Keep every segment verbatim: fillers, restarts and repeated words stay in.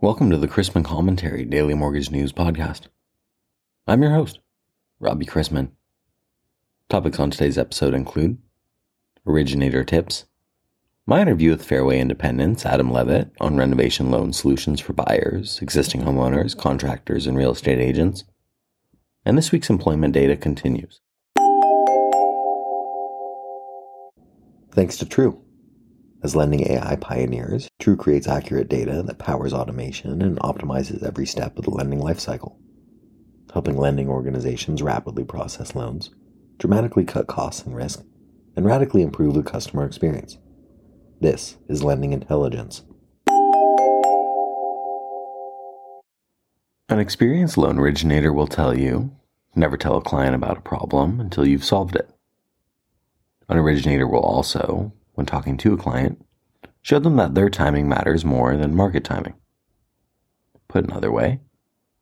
Welcome to the Chrisman Commentary Daily Mortgage News Podcast. I'm your host, Robbie Chrisman. Topics on today's episode include originator tips, my interview with Fairway Independent's Adam Levitt on renovation loan solutions for buyers, existing homeowners, contractors, and real estate agents, and this week's employment data continues. Thanks to True. As lending A I pioneers, True creates accurate data that powers automation and optimizes every step of the lending lifecycle, helping lending organizations rapidly process loans, dramatically cut costs and risk, and radically improve the customer experience. This is Lending Intelligence. An experienced loan originator will tell you, never tell a client about a problem until you've solved it. An originator will also, when talking to a client, show them that their timing matters more than market timing. Put another way,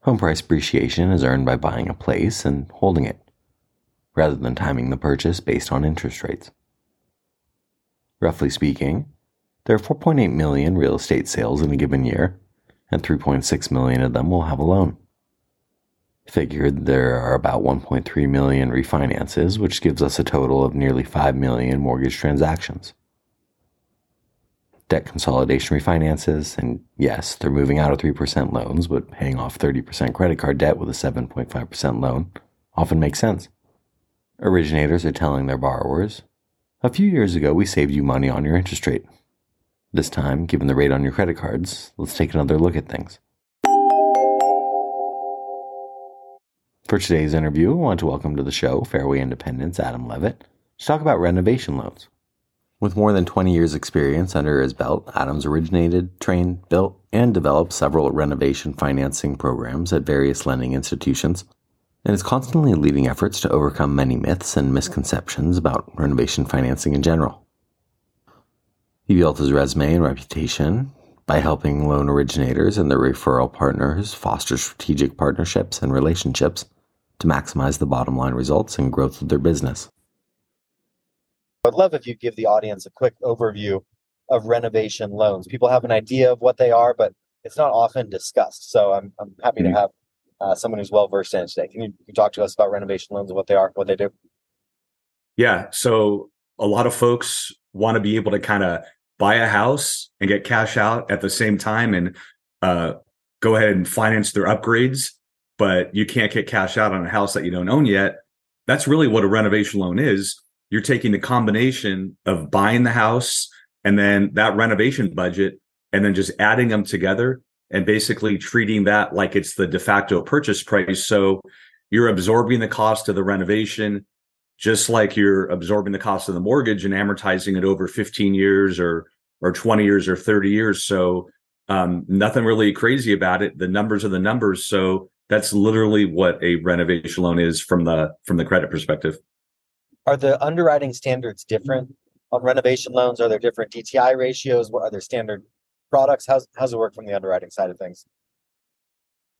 home price appreciation is earned by buying a place and holding it, rather than timing the purchase based on interest rates. Roughly speaking, there are four point eight million real estate sales in a given year, and three point six million of them will have a loan. Figured there are about one point three million refinances, which gives us a total of nearly five million mortgage transactions. Debt consolidation refinances, and yes, they're moving out of three percent loans, but paying off thirty percent credit card debt with a seven point five percent loan often makes sense. Originators are telling their borrowers, a few years ago we saved you money on your interest rate. This time, given the rate on your credit cards, let's take another look at things. For today's interview, I want to welcome to the show Fairway Independent's Adam Levitt to talk about renovation loans. With more than twenty years experience under his belt, Adam's originated, trained, built, and developed several renovation financing programs at various lending institutions, and is constantly leading efforts to overcome many myths and misconceptions about renovation financing in general. He built his resume and reputation by helping loan originators and their referral partners foster strategic partnerships and relationships to maximize the bottom line results and growth of their business. I'd love if you give the audience a quick overview of renovation loans. People have an idea of what they are, but it's not often discussed. So I'm I'm happy mm-hmm. to have uh, someone who's well-versed in it today. Can you, can you talk to us about renovation loans and what they are, what they do? Yeah, so a lot of folks want to be able to kind of buy a house and get cash out at the same time and uh, go ahead and finance their upgrades, but you can't get cash out on a house that you don't own yet. That's really what a renovation loan is. You're taking the combination of buying the house and then that renovation budget and then just adding them together and basically treating that like it's the de facto purchase price. So you're absorbing the cost of the renovation, just like you're absorbing the cost of the mortgage and amortizing it over fifteen years or or twenty years or thirty years. So um, nothing really crazy about it. The numbers are the numbers. So that's literally what a renovation loan is from the from the credit perspective. Are the underwriting standards different on renovation loans? Are there different D T I ratios? What are their standard products? How's, how's it work from the underwriting side of things?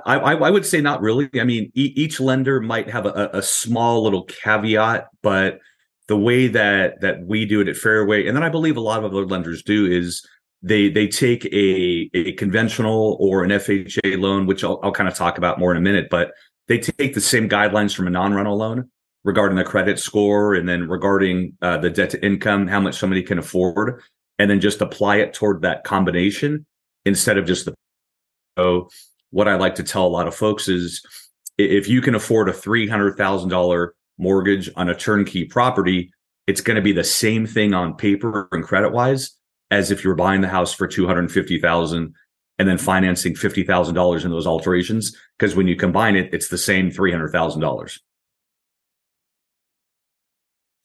I, I would say not really. I mean, e- each lender might have a, a small little caveat, but the way that that we do it at Fairway, and then I believe a lot of other lenders do, is they they take a, a conventional or an F H A loan, which I'll, I'll kind of talk about more in a minute, but they take the same guidelines from a non-rental loan regarding the credit score and then regarding uh, the debt to income, how much somebody can afford, and then just apply it toward that combination instead of just the... So, what I like to tell a lot of folks is if you can afford a three hundred thousand dollars mortgage on a turnkey property, it's going to be the same thing on paper and credit wise as if you were buying the house for two hundred fifty thousand dollars and then financing fifty thousand dollars in those alterations. Because when you combine it, it's the same three hundred thousand dollars.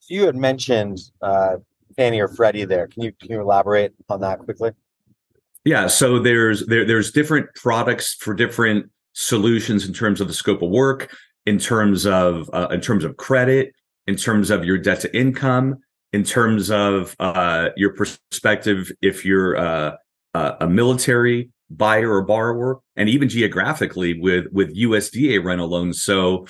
You had mentioned uh, Fannie or Freddie there. Can you, can you elaborate on that quickly? Yeah, so there's there, there's different products for different solutions in terms of the scope of work, in terms of uh, in terms of credit, in terms of your debt to income, in terms of uh, your perspective if you're uh, uh, a military buyer or borrower, and even geographically with with U S D A rental loans. So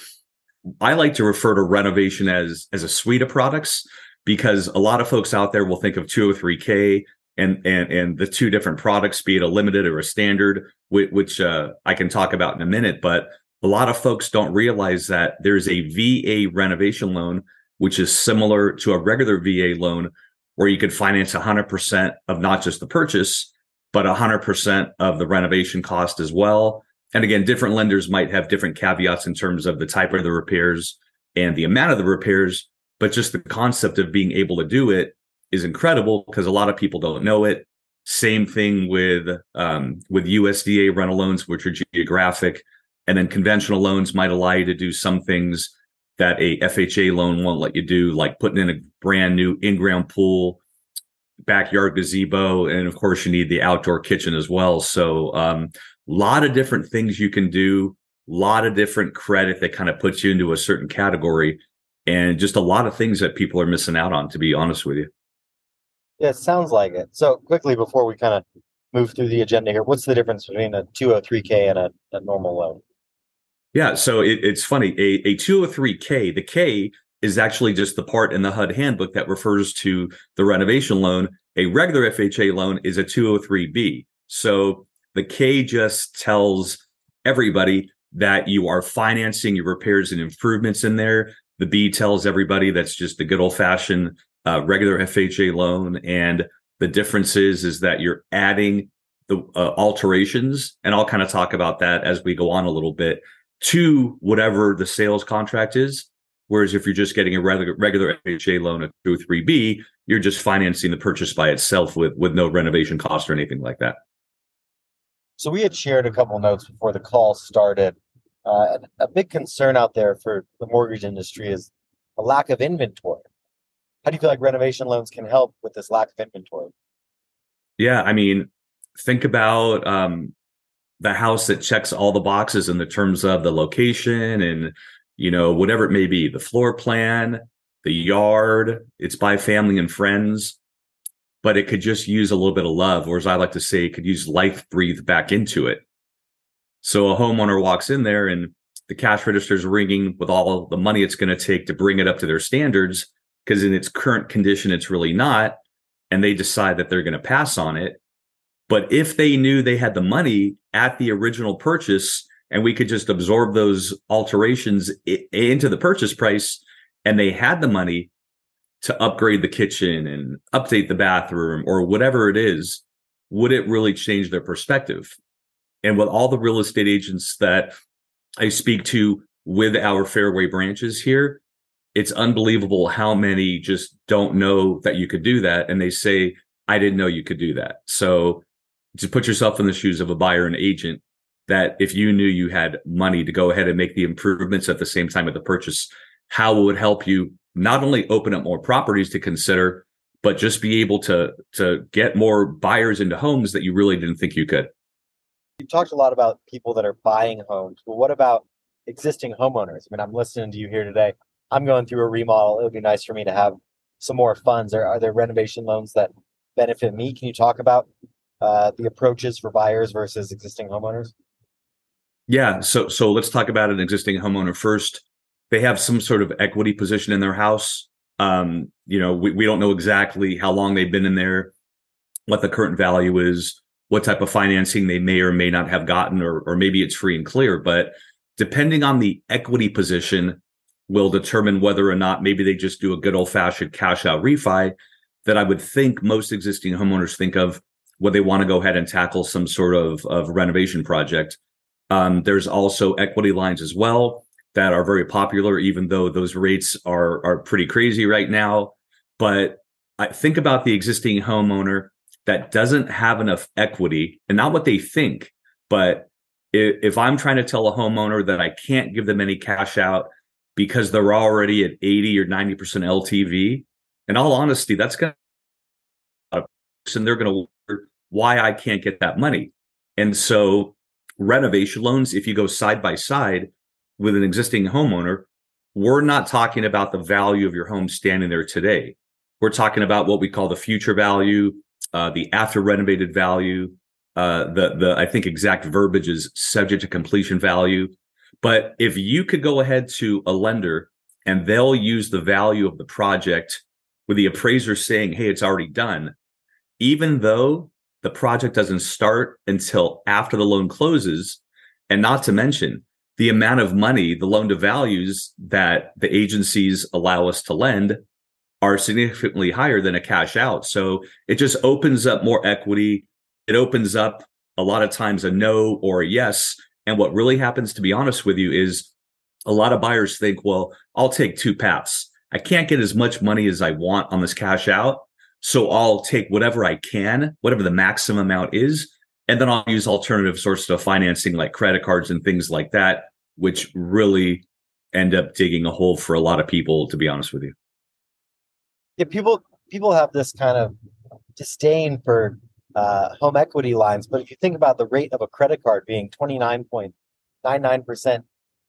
I like to refer to renovation as as a suite of products because a lot of folks out there will think of two oh three K and and and the two different products, be it a limited or a standard, which, which uh, I can talk about in a minute. But a lot of folks don't realize that there's a V A renovation loan, which is similar to a regular V A loan, where you could finance one hundred percent of not just the purchase, but one hundred percent of the renovation cost as well. And again, different lenders might have different caveats in terms of the type of the repairs and the amount of the repairs, but just the concept of being able to do it is incredible because a lot of people don't know it. Same thing with um, with U S D A rental loans, which are geographic, and then conventional loans might allow you to do some things that a F H A loan won't let you do, like putting in a brand new in-ground pool, backyard gazebo, and of course you need the outdoor kitchen as well. So um, a lot of different things you can do, a lot of different credit that kind of puts you into a certain category, and just a lot of things that people are missing out on, to be honest with you. Yeah, it sounds like it. So quickly, before we kind of move through the agenda here, what's the difference between a two oh three K and a, a normal loan? Yeah, so it, it's funny. A, a two oh three K, the K is actually just the part in the H U D handbook that refers to the renovation loan. A regular F H A loan is a two oh three B. So the K just tells everybody that you are financing your repairs and improvements in there. The B tells everybody that's just the good old-fashioned uh, regular F H A loan. And the difference is, is that you're adding the uh, alterations, and I'll kind of talk about that as we go on a little bit, to whatever the sales contract is. Whereas if you're just getting a regular F H A loan at two oh three B, you're just financing the purchase by itself with, with no renovation cost or anything like that. So we had shared a couple of notes before the call started. Uh, a big concern out there for the mortgage industry is a lack of inventory. How do you feel like renovation loans can help with this lack of inventory? Yeah, I mean, think about um, the house that checks all the boxes in the terms of the location and, you know, whatever it may be, the floor plan, the yard, it's by family and friends, but it could just use a little bit of love, or as I like to say, it could use life breathed back into it. So a homeowner walks in there and the cash register's ringing with all the money it's going to take to bring it up to their standards, because in its current condition, it's really not. And they decide that they're going to pass on it. But if they knew they had the money at the original purchase and we could just absorb those alterations I- into the purchase price, and they had the money to upgrade the kitchen and update the bathroom or whatever it is, would it really change their perspective? And with all the real estate agents that I speak to with our Fairway branches here, it's unbelievable how many just don't know that you could do that. And they say, I didn't know you could do that. So just put yourself in the shoes of a buyer and agent, that if you knew you had money to go ahead and make the improvements at the same time of the purchase, how it would help you not only open up more properties to consider, but just be able to, to get more buyers into homes that you really didn't think you could. You talked a lot about people that are buying homes, but what about existing homeowners? I mean, I'm listening to you here today. I'm going through a remodel. It would be nice for me to have some more funds. Are, are there renovation loans that benefit me? Can you talk about uh, the approaches for buyers versus existing homeowners? Yeah. So, so let's talk about an existing homeowner first. They have some sort of equity position in their house. Um, you know, we, we don't know exactly how long they've been in there, what the current value is, what type of financing they may or may not have gotten, or, or maybe it's free and clear. But depending on the equity position will determine whether or not maybe they just do a good old-fashioned cash-out refi that I would think most existing homeowners think of when they want to go ahead and tackle some sort of, of renovation project. Um, there's also equity lines as well that are very popular, even though those rates are, are pretty crazy right now. But I think about the existing homeowner that doesn't have enough equity, and not what they think, but if, if I'm trying to tell a homeowner that I can't give them any cash out because they're already at eighty or ninety percent L T V, in all honesty, that's going to, and they're going to wonder why I can't get that money. And so renovation loans, if you go side by side with an existing homeowner, we're not talking about the value of your home standing there today. We're talking about what we call the future value, Uh, the after renovated value, uh, the the I think exact verbiage is subject to completion value. But if you could go ahead to a lender and they'll use the value of the project with the appraiser saying, hey, it's already done, even though the project doesn't start until after the loan closes, and not to mention the amount of money, the loan to values that the agencies allow us to lend are significantly higher than a cash out. So it just opens up more equity. It opens up a lot of times a no or a yes. And what really happens, to be honest with you, is a lot of buyers think, well, I'll take two paths. I can't get as much money as I want on this cash out, so I'll take whatever I can, whatever the maximum amount is, and then I'll use alternative sources of financing like credit cards and things like that, which really end up digging a hole for a lot of people, to be honest with you. Yeah, people people have this kind of disdain for uh, home equity lines, but if you think about the rate of a credit card being twenty-nine point nine nine percent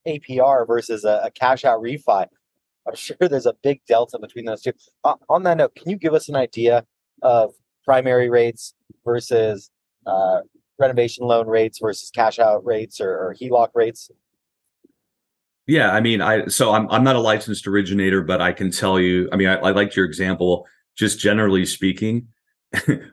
A P R versus a, a cash out refi, I'm sure there's a big delta between those two. Uh, on that note, can you give us an idea of primary rates versus uh, renovation loan rates versus cash out rates or, or H E L O C rates? Yeah, I mean, I so I'm I'm not a licensed originator, but I can tell you, I mean, I, I liked your example. Just generally speaking,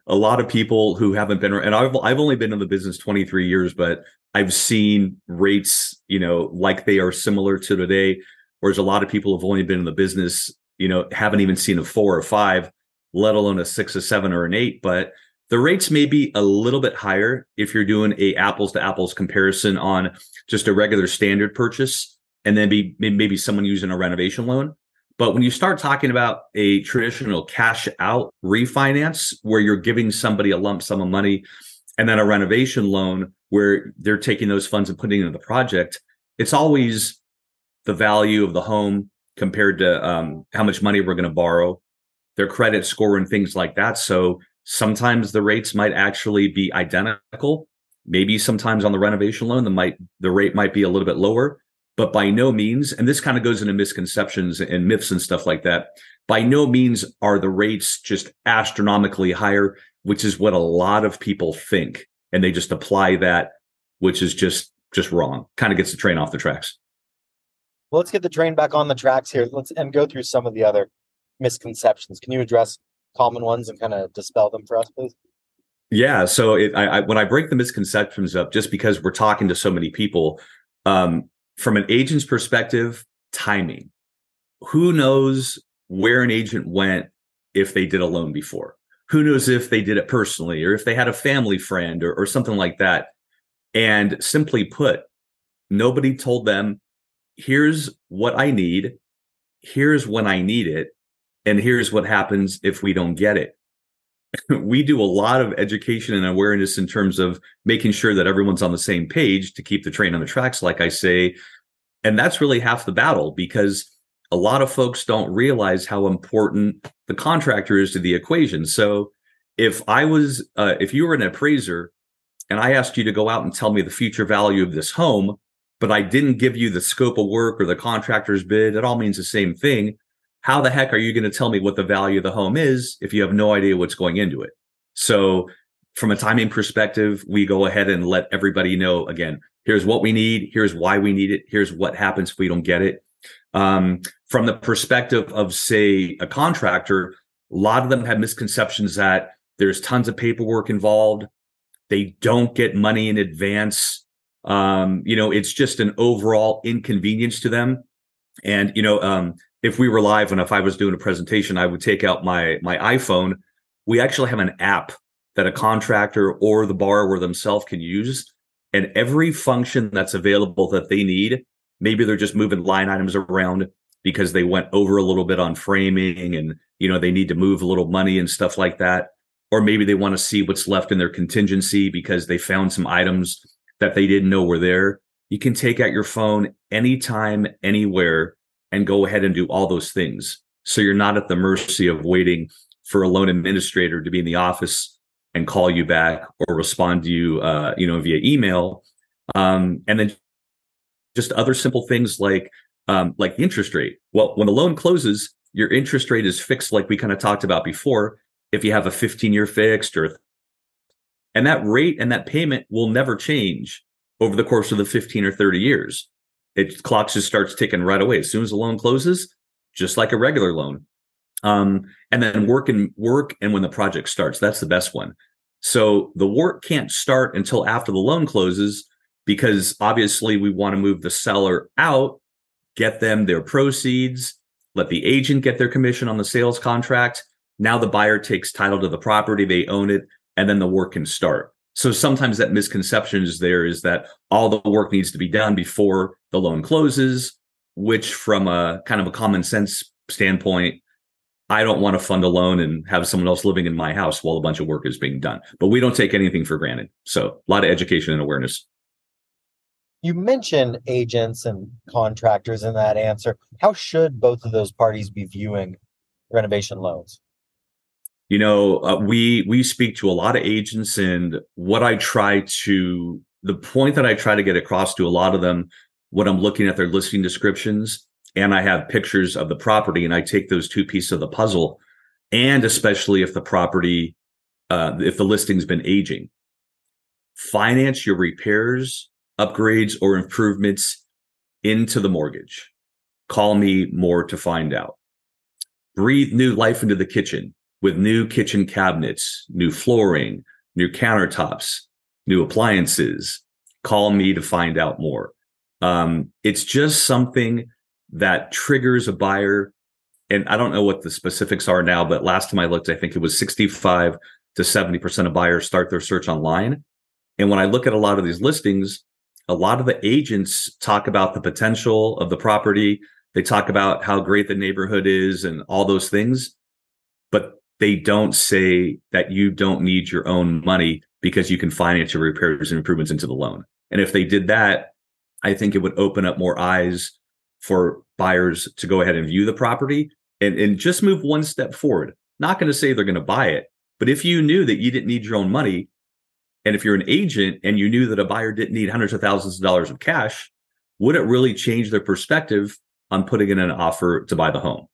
a lot of people who haven't been, and I've I've only been in the business twenty-three years, but I've seen rates, you know, like they are similar to today. Whereas a lot of people have only been in the business, you know, haven't even seen a four or five, let alone a six, a seven, or an eight. But the rates may be a little bit higher if you're doing a apples to apples comparison on just a regular standard purchase, and then be maybe someone using a renovation loan. But when you start talking about a traditional cash out refinance, where you're giving somebody a lump sum of money, and then a renovation loan where they're taking those funds and putting it into the project, it's always the value of the home compared to um, how much money we're going to borrow, their credit score and things like that. So sometimes the rates might actually be identical. Maybe sometimes on the renovation loan, the might the rate might be a little bit lower, but by no means, and this kind of goes into misconceptions and myths and stuff like that, by no means are the rates just astronomically higher, which is what a lot of people think. And they just apply that, which is just just wrong. Kind of gets the train off the tracks. Well, let's get the train back on the tracks here. Let's and go through some of the other misconceptions. Can you address common ones and kind of dispel them for us, please? Yeah. So it, I, I, when I break the misconceptions up, just because we're talking to so many people, um, from an agent's perspective, timing. Who knows where an agent went if they did a loan before? Who knows if they did it personally or if they had a family friend or, or something like that? And simply put, nobody told them, here's what I need, here's when I need it, and here's what happens if we don't get it. We do a lot of education and awareness in terms of making sure that everyone's on the same page to keep the train on the tracks, like I say. And that's really half the battle, because a lot of folks don't realize how important the contractor is to the equation. So if I was, uh, if you were an appraiser and I asked you to go out and tell me the future value of this home, but I didn't give you the scope of work or the contractor's bid, it all means the same thing. How the heck are you going to tell me what the value of the home is if you have no idea what's going into it? So from a timing perspective, we go ahead and let everybody know, again, here's what we need, here's why we need it, here's what happens if we don't get it. Um, from the perspective of, say, a contractor, a lot of them have misconceptions that there's tons of paperwork involved. They don't get money in advance. Um, you know, it's just an overall inconvenience to them. And, you know, um, if we were live and if I was doing a presentation, I would take out my, my iPhone. We actually have an app that a contractor or the borrower themselves can use, and every function that's available that they need, maybe they're just moving line items around because they went over a little bit on framing and, you know, they need to move a little money and stuff like that. Or maybe they want to see what's left in their contingency because they found some items that they didn't know were there. You can take out your phone anytime, anywhere, and go ahead and do all those things. So you're not at the mercy of waiting for a loan administrator to be in the office and call you back or respond to you, uh, you know, via email. Um, and then just other simple things like, um, like the interest rate. Well, when the loan closes, your interest rate is fixed, like we kind of talked about before. If you have a fifteen year fixed or And that rate and that payment will never change over the course of the fifteen or thirty years. It clock just starts ticking right away. As soon as the loan closes, just like a regular loan. Um, and then work and work. And when the project starts, that's the best one. So the work can't start until after the loan closes, because obviously we want to move the seller out, get them their proceeds, let the agent get their commission on the sales contract. Now the buyer takes title to the property, they own it, and then the work can start. So sometimes that misconception is there is that all the work needs to be done before the loan closes, which from a kind of a common sense standpoint, I don't want to fund a loan and have someone else living in my house while a bunch of work is being done. But we don't take anything for granted. So a lot of education and awareness. You mentioned agents and contractors in that answer. How should both of those parties be viewing renovation loans? You know, uh, we we speak to a lot of agents, and what I try to, the point that I try to get across to a lot of them, when I'm looking at their listing descriptions and I have pictures of the property and I take those two pieces of the puzzle, and especially if the property, uh, if the listing's been aging, finance your repairs, upgrades, or improvements into the mortgage. Call me more to find out. Breathe new life into the kitchen with new kitchen cabinets, new flooring, new countertops, new appliances. Call me to find out more. Um, it's just something that triggers a buyer. And I don't know what the specifics are now, but last time I looked, I think it was sixty-five to seventy percent of buyers start their search online. And when I look at a lot of these listings, a lot of the agents talk about the potential of the property. They talk about how great the neighborhood is and all those things, but they don't say that you don't need your own money because you can finance your repairs and improvements into the loan. And if they did that, I think it would open up more eyes for buyers to go ahead and view the property and, and just move one step forward. Not going to say they're going to buy it, but if you knew that you didn't need your own money, and if you're an agent and you knew that a buyer didn't need hundreds of thousands of dollars of cash, would it really change their perspective on putting in an offer to buy the home?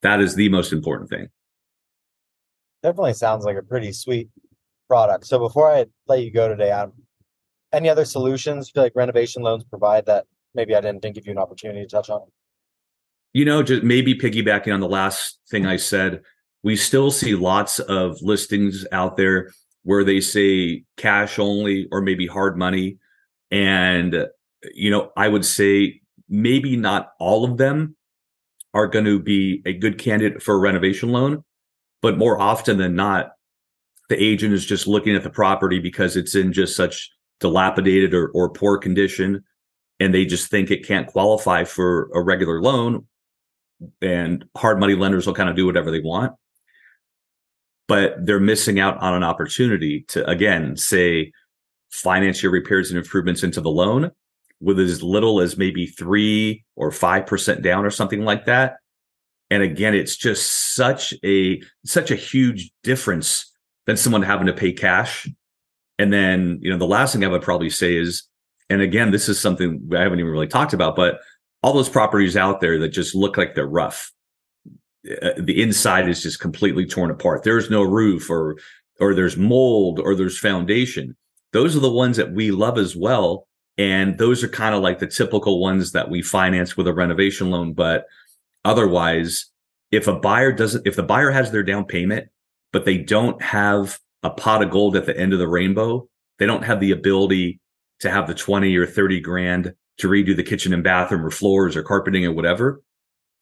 That is the most important thing. Definitely sounds like a pretty sweet product. So before I let you go today, Adam, any other solutions like renovation loans provide that maybe I didn't think give you an opportunity to touch on? You know, just maybe piggybacking on the last thing I said, we still see lots of listings out there where they say cash only or maybe hard money. And, you know, I would say maybe not all of them are going to be a good candidate for a renovation loan, but more often than not, the agent is just looking at the property because it's in just such dilapidated or, or poor condition, and they just think it can't qualify for a regular loan, and hard money lenders will kind of do whatever they want. But they're missing out on an opportunity to, again, say, finance your repairs and improvements into the loan with as little as maybe three or five percent down or something like that. And again, it's just such a such a huge difference than someone having to pay cash. And then, you know, the last thing I would probably say is, and again, this is something I haven't even really talked about, but all those properties out there that just look like they're rough, the inside is just completely torn apart. There's no roof, or or there's mold, or there's foundation. Those are the ones that we love as well. And those are kind of like the typical ones that we finance with a renovation loan. But otherwise, if a buyer doesn't, if the buyer has their down payment, but they don't have a pot of gold at the end of the rainbow, they don't have the ability to have the twenty or thirty grand to redo the kitchen and bathroom or floors or carpeting or whatever,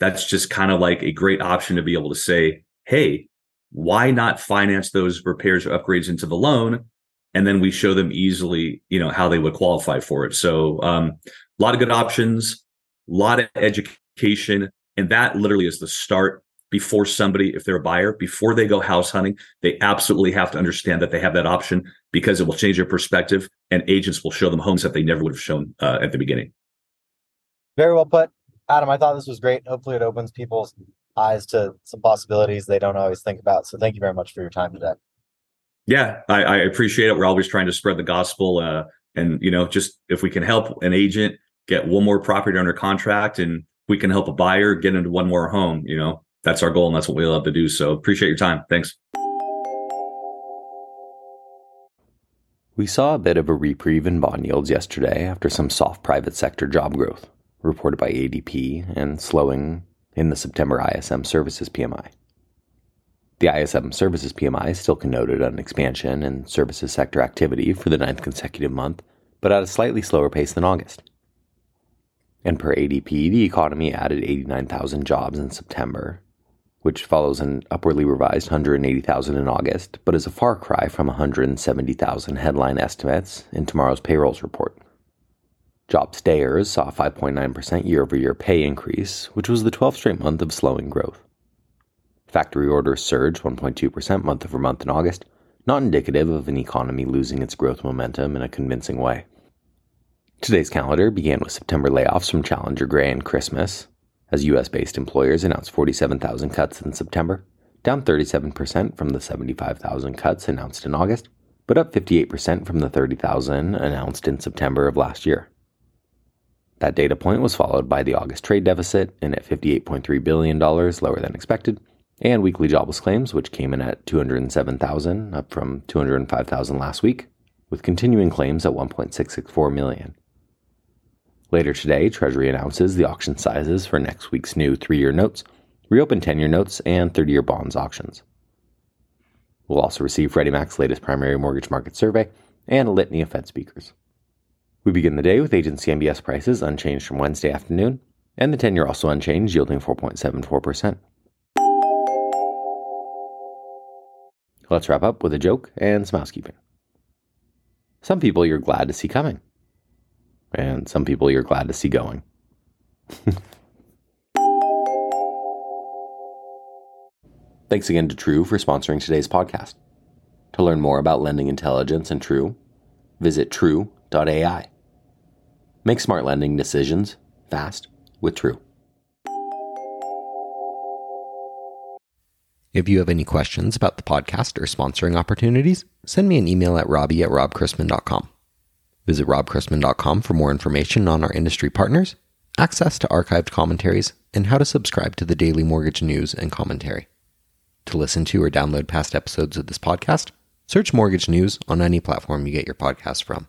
that's just kind of like a great option to be able to say, hey, why not finance those repairs or upgrades into the loan? And then we show them easily, you know, how they would qualify for it. So um, a lot of good options, a lot of education. And that literally is the start before somebody, if they're a buyer, before they go house hunting, they absolutely have to understand that they have that option, because it will change their perspective, and agents will show them homes that they never would have shown uh, at the beginning. Very well put. Adam, I thought this was great. Hopefully it opens people's eyes to some possibilities they don't always think about. So thank you very much for your time today. Yeah, I, I appreciate it. We're always trying to spread the gospel. Uh, and, you know, just if we can help an agent get one more property under contract, and we can help a buyer get into one more home, you know, that's our goal, and that's what we love to do. So appreciate your time. Thanks. We saw a bit of a reprieve in bond yields yesterday after some soft private sector job growth reported by A D P and slowing in the September I S M services P M I. The I S M services P M I still connoted an expansion in services sector activity for the ninth consecutive month, but at a slightly slower pace than August. And per A D P, the economy added eighty-nine thousand jobs in September, which follows an upwardly revised one hundred eighty thousand in August, but is a far cry from one hundred seventy thousand headline estimates in tomorrow's payrolls report. Job stayers saw a five point nine percent year-over-year pay increase, which was the twelfth straight month of slowing growth. Factory orders surged one point two percent month-over-month in August, not indicative of an economy losing its growth momentum in a convincing way. Today's calendar began with September layoffs from Challenger Gray and Christmas, as U S-based employers announced forty-seven thousand cuts in September, down thirty-seven percent from the seventy-five thousand cuts announced in August, but up fifty-eight percent from the thirty thousand announced in September of last year. That data point was followed by the August trade deficit in at fifty-eight point three billion dollars, lower than expected, and weekly jobless claims, which came in at two hundred seven thousand, up from two hundred five thousand last week, with continuing claims at one point six six four million. Later today, Treasury announces the auction sizes for next week's new three-year notes, reopened ten-year notes, and thirty-year bonds auctions. We'll also receive Freddie Mac's latest primary mortgage market survey and a litany of Fed speakers. We begin the day with agency M B S prices unchanged from Wednesday afternoon, and the ten-year also unchanged, yielding four point seven four percent. Let's wrap up with a joke and some housekeeping. Some people you're glad to see coming. And some people you're glad to see going. Thanks again to True for sponsoring today's podcast. To learn more about lending intelligence and True, visit true dot a i. Make smart lending decisions fast with True. If you have any questions about the podcast or sponsoring opportunities, send me an email at robbie at rob chrisman dot com. Visit rob chrisman dot com for more information on our industry partners, access to archived commentaries, and how to subscribe to the daily mortgage news and commentary. To listen to or download past episodes of this podcast, search Mortgage News on any platform you get your podcast from.